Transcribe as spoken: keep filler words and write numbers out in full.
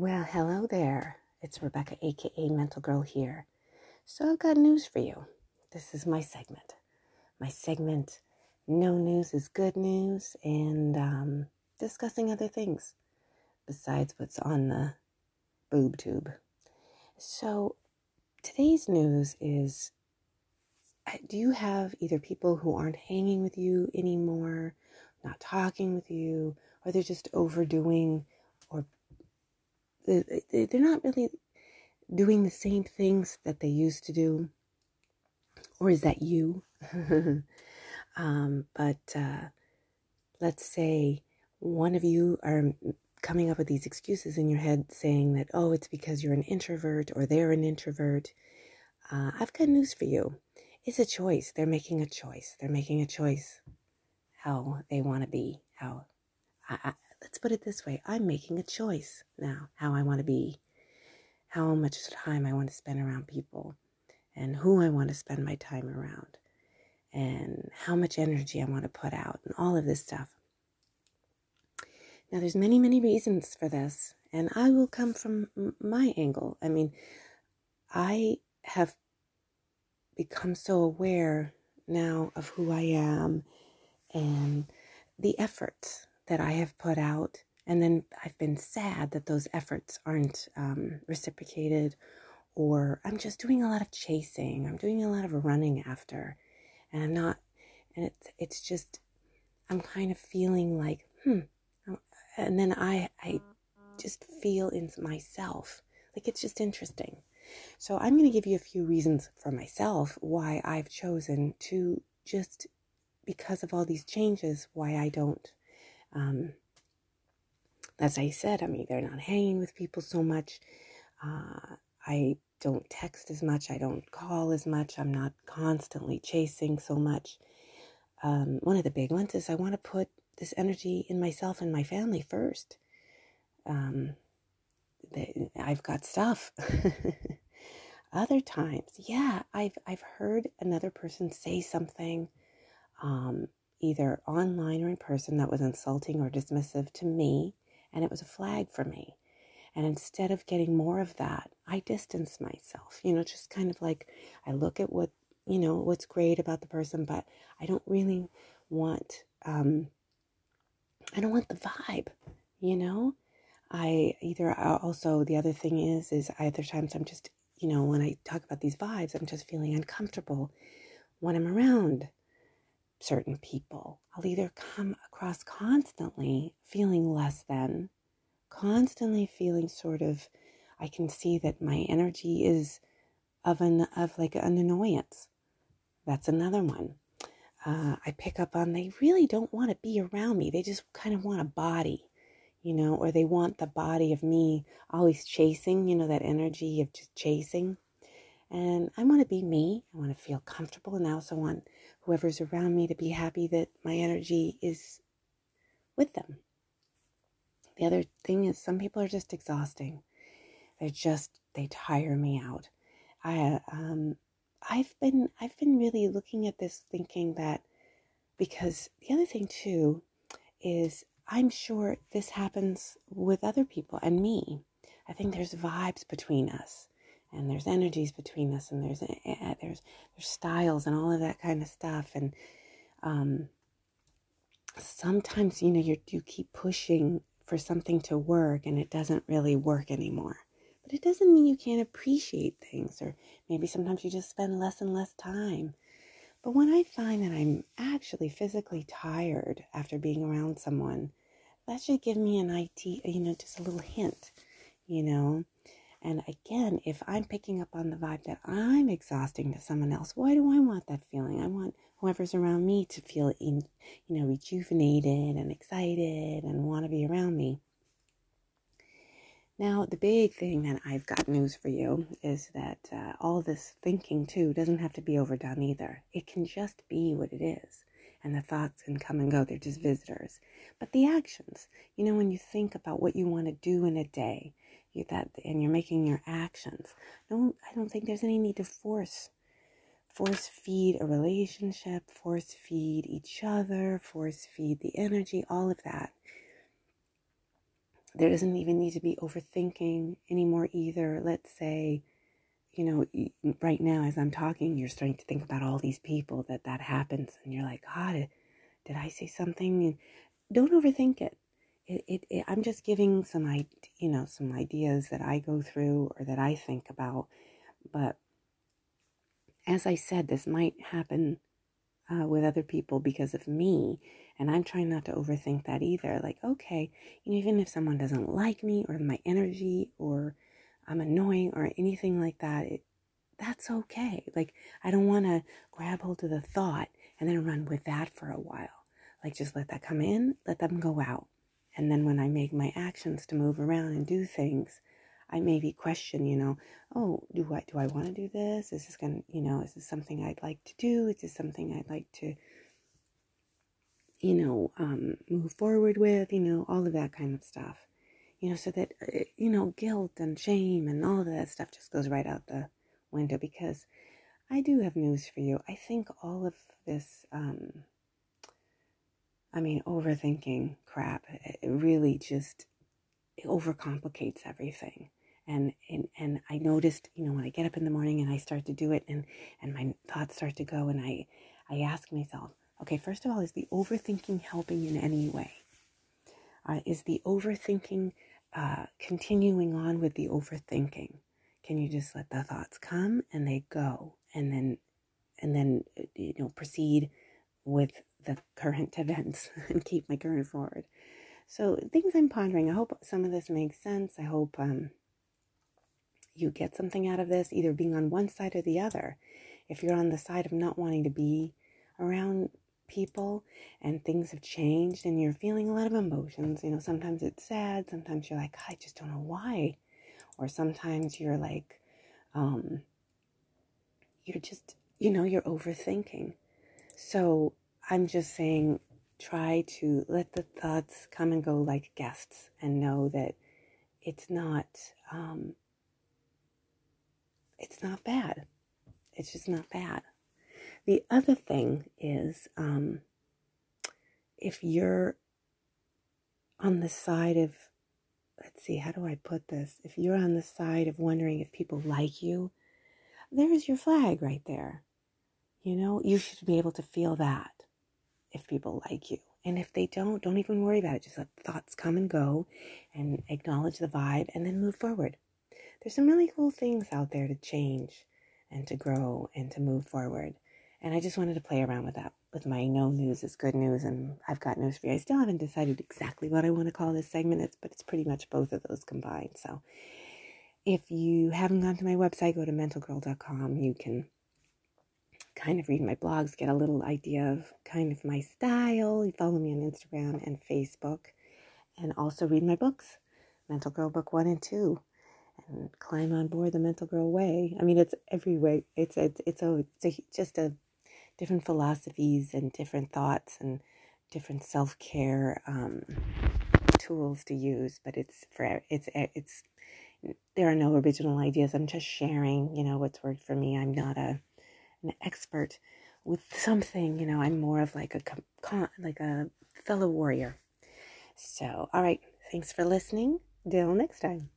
Well, hello there. It's Rebecca, aka Mental Girl here. So I've got news for you. This is my segment. My segment, no news is good news, and um, discussing other things besides what's on the boob tube. So today's news is, do you have either people who aren't hanging with you anymore, not talking with you, or they're just overdoing, or they're not really doing the same things that they used to do? Or is that you? um, but uh, let's say one of you are coming up with these excuses in your head saying that, oh, it's because you're an introvert or they're an introvert. Uh, I've got news for you. It's a choice. They're making a choice. They're making a choice how they want to be, how I, I, let's put it this way. I'm making a choice now, how I want to be, how much time I want to spend around people, and who I want to spend my time around, and how much energy I want to put out, and all of this stuff. Now, there's many, many reasons for this, and I will come from my angle. I mean, I have become so aware now of who I am and the efforts that I have put out, and then I've been sad that those efforts aren't um, reciprocated, or I'm just doing a lot of chasing, I'm doing a lot of running after, and I'm not, and it's, it's just, I'm kind of feeling like, hmm, and then I, I just feel in myself, like it's just interesting. So I'm going to give you a few reasons for myself why I've chosen to just, because of all these changes, why I don't. Um, as I said, I'm either not hanging with people so much, uh, I don't text as much, I don't call as much, I'm not constantly chasing so much. Um, one of the big ones is I want to put this energy in myself and my family first. Um, they, I've got stuff. Other times, yeah, I've, I've heard another person say something, um, either online or in person, that was insulting or dismissive to me, and it was a flag for me. And instead of getting more of that, I distance myself, you know, just kind of like, I look at what, you know, what's great about the person, but I don't really want, um, I don't want the vibe, you know. I either, also the other thing is, is either times I'm just, you know, when I talk about these vibes, I'm just feeling uncomfortable when I'm around certain people. I'll either come across constantly feeling less than, constantly feeling sort of, I can see that my energy is of an of like an annoyance. That's another one. Uh, I pick up on they really don't want to be around me. They just kind of want a body, you know, or they want the body of me always chasing, you know, that energy of just chasing. And I want to be me. I want to feel comfortable. And I also want whoever's around me to be happy that my energy is with them. The other thing is, some people are just exhausting. They're just, they tire me out. I, um, I've been, I've been really looking at this thinking that, because the other thing too is, I'm sure this happens with other people and me. I think there's vibes between us, and there's energies between us, and there's, uh, there's, there's styles and all of that kind of stuff. And, um, sometimes, you know, you you keep pushing for something to work and it doesn't really work anymore, but it doesn't mean you can't appreciate things, or maybe sometimes you just spend less and less time. But when I find that I'm actually physically tired after being around someone, that should give me an idea, you know, just a little hint, you know. And again, if I'm picking up on the vibe that I'm exhausting to someone else, why do I want that feeling? I want whoever's around me to feel, you know, rejuvenated and excited and want to be around me. Now, the big thing that I've got news for you is that uh, all this thinking, too, doesn't have to be overdone either. It can just be what it is. And the thoughts can come and go. They're just visitors. But the actions, you know, when you think about what you want to do in a day, you that and you're making your actions. No, I don't think there's any need to force, force feed a relationship, force feed each other, force feed the energy, all of that. there doesn't even need to be overthinking anymore either. Let's say, you know, right now as I'm talking, you're starting to think about all these people that that happens, and you're like, God, did, did I say something? And don't overthink it. It, it, it. I'm just giving some, you know, some ideas that I go through or that I think about. But as I said, this might happen uh, with other people because of me, and I'm trying not to overthink that either. Like, okay, you know, even if someone doesn't like me or my energy or I'm annoying or anything like that, it, that's okay. Like, I don't want to grab hold of the thought and then run with that for a while. Like, just let that come in, let them go out. And then when I make my actions to move around and do things, I maybe question, you know, oh, do I do I want to do this? Is this going to, you know, is this something I'd like to do? Is this something I'd like to, you know, um, move forward with? You know, all of that kind of stuff. You know, so that, you know, guilt and shame and all of that stuff just goes right out the window. Because I do have news for you. I think all of this, um, I mean, overthinking crap, it really just it overcomplicates everything. And, and and I noticed, you know, when I get up in the morning and I start to do it, and, and my thoughts start to go, and I, I ask myself, okay, first of all, is the overthinking helping in any way? Uh, is the overthinking uh, continuing on with the overthinking? Can you just let the thoughts come and they go, and then, and then, you know, proceed with the current events and keep my current forward? So things I'm pondering. I hope some of this makes sense. I hope um, you get something out of this, either being on one side or the other. If you're on the side of not wanting to be around people and things have changed and you're feeling a lot of emotions, you know, sometimes it's sad, sometimes you're like, I just don't know why. Or sometimes you're like, um, you're just, you know, you're overthinking. So I'm just saying, try to let the thoughts come and go like guests, and know that it's not, um, it's not bad. It's just not bad. The other thing is, um, if you're on the side of, let's see, how do I put this? If you're on the side of wondering if people like you, there's your flag right there. You know, you should be able to feel that if people like you. And if they don't, don't even worry about it. Just let thoughts come and go and acknowledge the vibe and then move forward. There's some really cool things out there to change and to grow and to move forward. And I just wanted to play around with that, with my no news is good news, and I've got news for you. I still haven't decided exactly what I want to call this segment, it's, but it's pretty much both of those combined. So if you haven't gone to my website, go to mental girl dot com. You can kind of read my blogs, get a little idea of kind of my style. You follow me on Instagram and Facebook, and also read my books, Mental Girl Book one and two. And climb on board the Mental Girl way. I mean, it's every way. It's it's it's a, it's a just a different philosophies and different thoughts and different self-care um, tools to use. But it's for it's it's there are no original ideas. I'm just sharing, you know, what's worked for me. I'm not a an expert with something. You know, I'm more of like a con, like a fellow warrior. So, all right. Thanks for listening. Till next time.